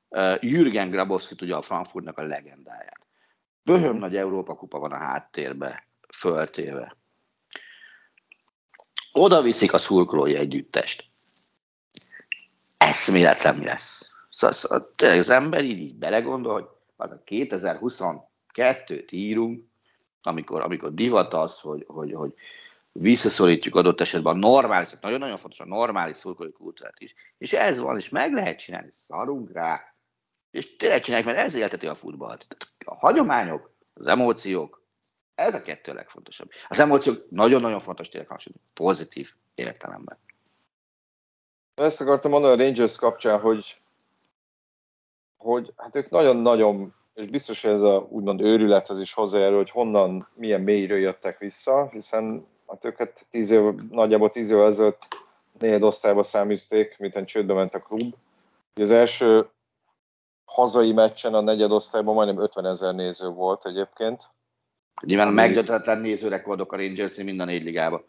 uh, Jürgen Grabowskit, ugye a Frankfurtnak a legendáját. Böhöm nagy Európa kupa van a háttérben, föltéve. Oda viszik a szurkolói együttest. Eszméletlen mi lesz. Szóval az ember így, így belegondol, hogy az a kétezer-huszonkettőt írunk, amikor, amikor divat az, hogy, hogy, hogy visszaszorítjuk adott esetben a normális, nagyon-nagyon fontos a normális szurkolói kultúrát is, és ez van, és meg lehet csinálni, szarunk rá, és tényleg csinálják, mert ez élteti a futballt. A hagyományok, az emóciók, ez a kettő legfontosabb. Az emóciók nagyon-nagyon fontos tényleg hangsúlyozni, pozitív értelemben. Ezt akartam mondani a Rangers kapcsán, hogy hogy hát ők nagyon-nagyon, és biztos, hogy ez a úgymond őrülethez is hozzájárul, hogy honnan, milyen mélyről jöttek vissza, hiszen hát őket tíz év, nagyjából tíz év ezelőtt négy osztályba száműzték, miután csődbe ment a klub. Az első hazai meccsen a negyed osztályban majdnem ötvenezer néző volt egyébként. Nyilván megdöntetlen nézőrekordok a Rangersnél mind a négy ligában.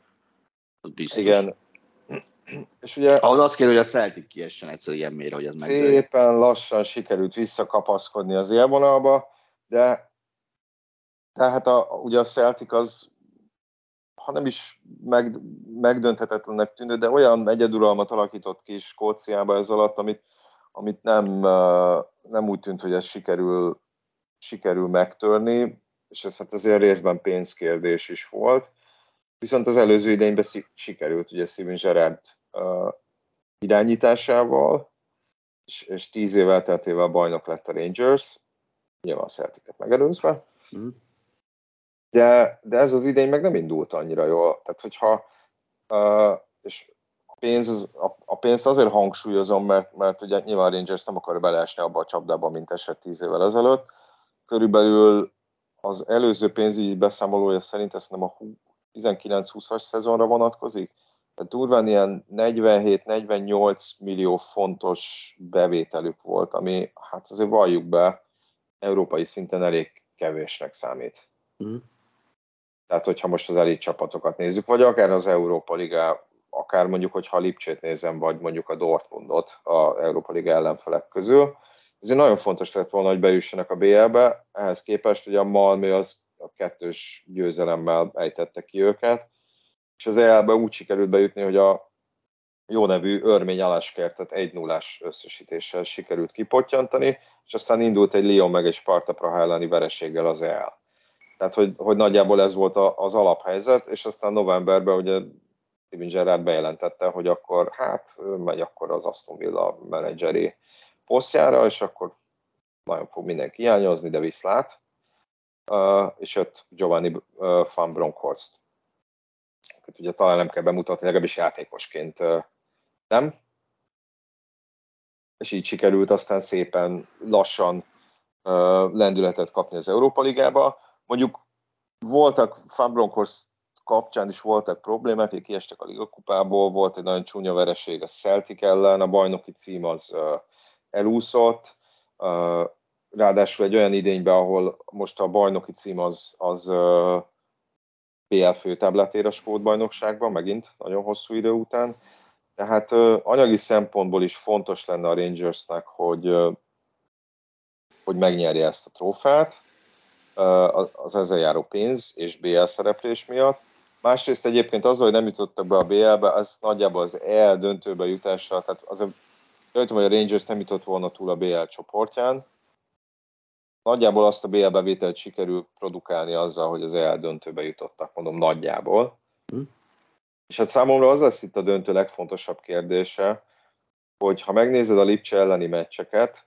Biztos. Igen. És ugye, ahhoz azt kell, hogy a Celtic kiessen egyszer ilyen mélyre, hogy ez megdőljön. Szépen lassan sikerült visszakapaszkodni az élvonalba, de tehát a, ugye a Celtic az, ha nem is meg, megdönthetetlennek tűnő, de olyan egyeduralmat alakított ki Skóciába ez alatt, amit, amit nem, nem úgy tűnt, hogy ez sikerül, sikerül megtörni, és ez hát azért részben pénzkérdés is volt. Viszont az előző idényben sikerült, ugye Steven Gerrard uh, irányításával, és, és tíz év elteltével bajnok lett a Rangers, nyilván a Celticet megelőzve, mm. de, de ez az idény meg nem indult annyira jól. Tehát, hogyha uh, és a, pénz az, a, a pénzt azért hangsúlyozom, mert, mert ugye nyilván a Rangers nem akar beleesni abba a csapdába, mint esett tíz évvel ezelőtt. Körülbelül az előző pénzügyi beszámolója szerint ezt nem a tizenkilenc-húszas szezonra vonatkozik, tehát durván ilyen negyvenhét-negyvennyolc millió fontos bevételük volt, ami hát azért valljuk be, európai szinten elég kevésnek számít. Mm. Tehát, hogyha most az elit csapatokat nézzük, vagy akár az Európa Liga, akár mondjuk, hogyha a Lipcsét nézem, vagy mondjuk a Dortmundot az Európa Liga ellenfelek közül, ezért nagyon fontos lett volna, hogy bejussanak a bé el-be, ehhez képest, hogy a Malmö az a kettős győzelemmel ejtette ki őket, és az é el-be úgy sikerült bejutni, hogy a jó nevű örmény Aláskertet egy nullás összesítéssel sikerült kipottyantani, és aztán indult egy Lyon meg egy Sparta Praha elleni vereséggel az é el. Tehát, hogy, hogy nagyjából ez volt a, az alaphelyzet, és aztán novemberben ugye Steven Gerrard bejelentette, hogy akkor hát megy akkor az Aston Villa menedzseri posztjára, és akkor nagyon fog mindenki hiányozni, de viszlát. Uh, és jött Giovanni uh, van Bronckhorst. Akit ugye talán nem kell bemutatni, legalábbis játékosként uh, nem. És így sikerült aztán szépen lassan uh, lendületet kapni az Európa Ligába. Mondjuk voltak, van Bronckhorst kapcsán is voltak problémák, hogy kiestek a ligakupából, volt egy nagyon csúnya vereség a Celtic ellen, a bajnoki cím az uh, elúszott, uh, ráadásul egy olyan idényben, ahol most a bajnoki cím az, az uh, pé el főtáblát ér a skót bajnokságban, megint nagyon hosszú idő után. Tehát uh, anyagi szempontból is fontos lenne a Rangersnek, hogy, uh, hogy megnyerje ezt a trófát, uh, az ezzel járó pénz és bé el szereplés miatt. Másrészt egyébként azzal, hogy nem jutottak be a bé el-be, ez nagyjából az é el döntőbe jutással, tehát az Szerintem, hogy a Rangers nem jutott volna túl a bé el csoportján. Nagyjából azt a bé el bevételt sikerül produkálni azzal, hogy az é el döntőbe jutottak, mondom, nagyjából. Hm. És hát számomra az lesz itt a döntő legfontosabb kérdése, hogy ha megnézed a Lipcse elleni meccseket,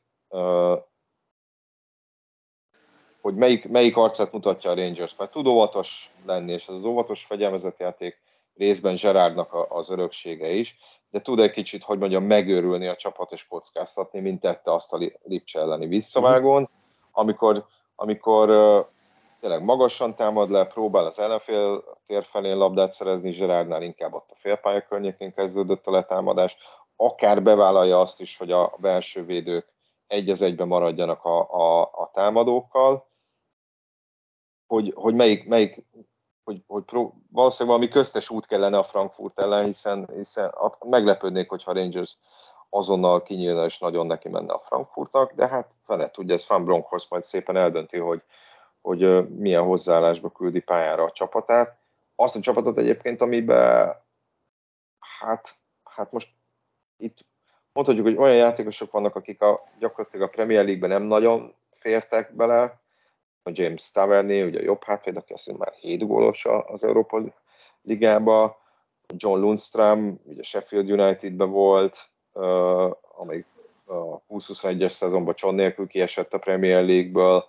hogy melyik, melyik arcát mutatja a Rangers, mert tud óvatos lenni, és ez az óvatos fegyelmezetjáték részben Gerrardnak az öröksége is, de tud egy kicsit, hogy mondjam, megőrülni a csapat és kockáztatni, mint tette azt a Lipcse elleni visszavágón, amikor, amikor tényleg magasan támad le, próbál az ellenfél tér felén labdát szerezni, Gerrardnál inkább ott a félpálya környékén kezdődött a letámadás, akár bevállalja azt is, hogy a belső védők egy az egyben maradjanak a, a, a támadókkal, hogy, hogy melyik, melyik hogy, hogy pró- valószínűleg valami köztes út kellene a Frankfurt ellen, hiszen, hiszen meglepődnék, hogyha Rangers azonnal kinyílna és nagyon neki menne a Frankfurtnak, de hát vele tudja, ez Van Bronckhorst majd szépen eldönti, hogy, hogy milyen hozzáállásba küldi pályára a csapatát. Azt a csapatot egyébként, amiben hát, hát most itt mondhatjuk, hogy olyan játékosok vannak, akik a, gyakorlatilag a Premier League-ben nem nagyon fértek bele, James Tavernier, ugye a jobb hátvéd, aki azt már hét gólos az Európa Ligába, John Lundström, ugye Sheffield Unitedben volt, uh, amelyik a húsz-huszonegyes szezonban John nélkül kiesett a Premier League-ből,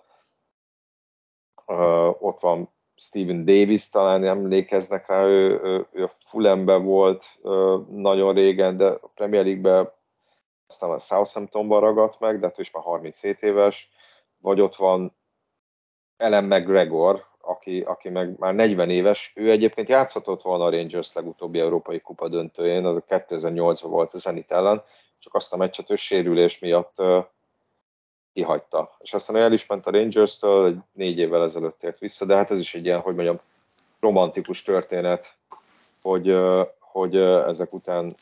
uh, ott van Steven Davis, talán emlékeznek rá, ő, ő, ő a Fulhamben volt uh, nagyon régen, de a Premier League-ben aztán a Southamptonban ragadt meg, de hát ő is már harminchét éves, vagy ott van Ellen McGregor, aki, aki meg már negyven éves, ő egyébként játszhatott volna a Rangers legutóbbi Európai Kupa döntőjén, az a kétezer-nyolcban volt a Zenit ellen, csak azt a meccset ő sérülés miatt uh, kihagyta. És aztán el is ment a Rangers-től, négy évvel ezelőtt tért vissza, de hát ez is egy ilyen, hogy mondjam, romantikus történet, hogy, uh, hogy uh, ezek, után,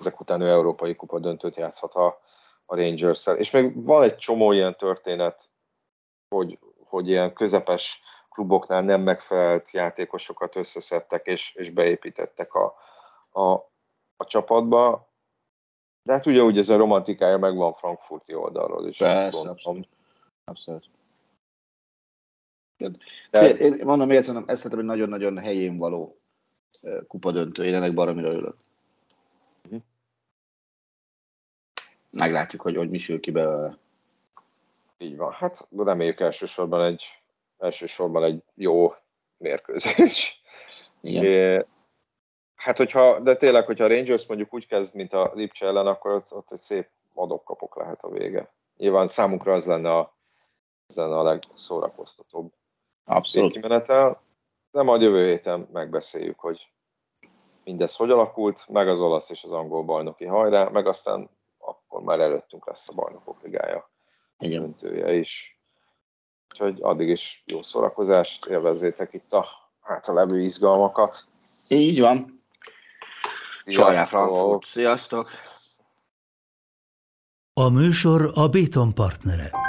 ezek után ő Európai Kupa döntőt játszhat a, a Rangers-tel. És még van egy csomó ilyen történet, Hogy, hogy ilyen közepes kluboknál nem megfelelt játékosokat összeszedtek és, és beépítettek a, a, a csapatba. De hát ugye úgy ez a romantikája megvan frankfurti oldalról is. Persze, abszolút. abszolút. De... Én mondom, én szerintem, ez szerintem egy nagyon-nagyon helyén való kupadöntő. Én ennek baromira ülök. Uh-huh. Meglátjuk, hogy, hogy mi sül ki belőle. Így van, hát reméljük elsősorban egy, elsősorban egy jó mérkőzés. Igen. É, hát hogyha, de tényleg, hogyha a Rangers mondjuk úgy kezd, mint a Lipcse ellen, akkor ott, ott egy szép adok-kapok lehet a vége. Nyilván számunkra az lenne a, az lenne a legszórakoztatóbb végkimenetel. De majd jövő héten megbeszéljük, hogy mindez hogy alakult, meg az olasz és az angol bajnoki hajrá, meg aztán akkor már előttünk lesz a bajnokok ligája. Igen. Döntője is. Úgyhogy addig is jó szórakozást, élvezzétek itt a hátralevő izgalmakat. Így van. Csajjá Frankfurt. Sziasztok! A műsor a Béton partnere.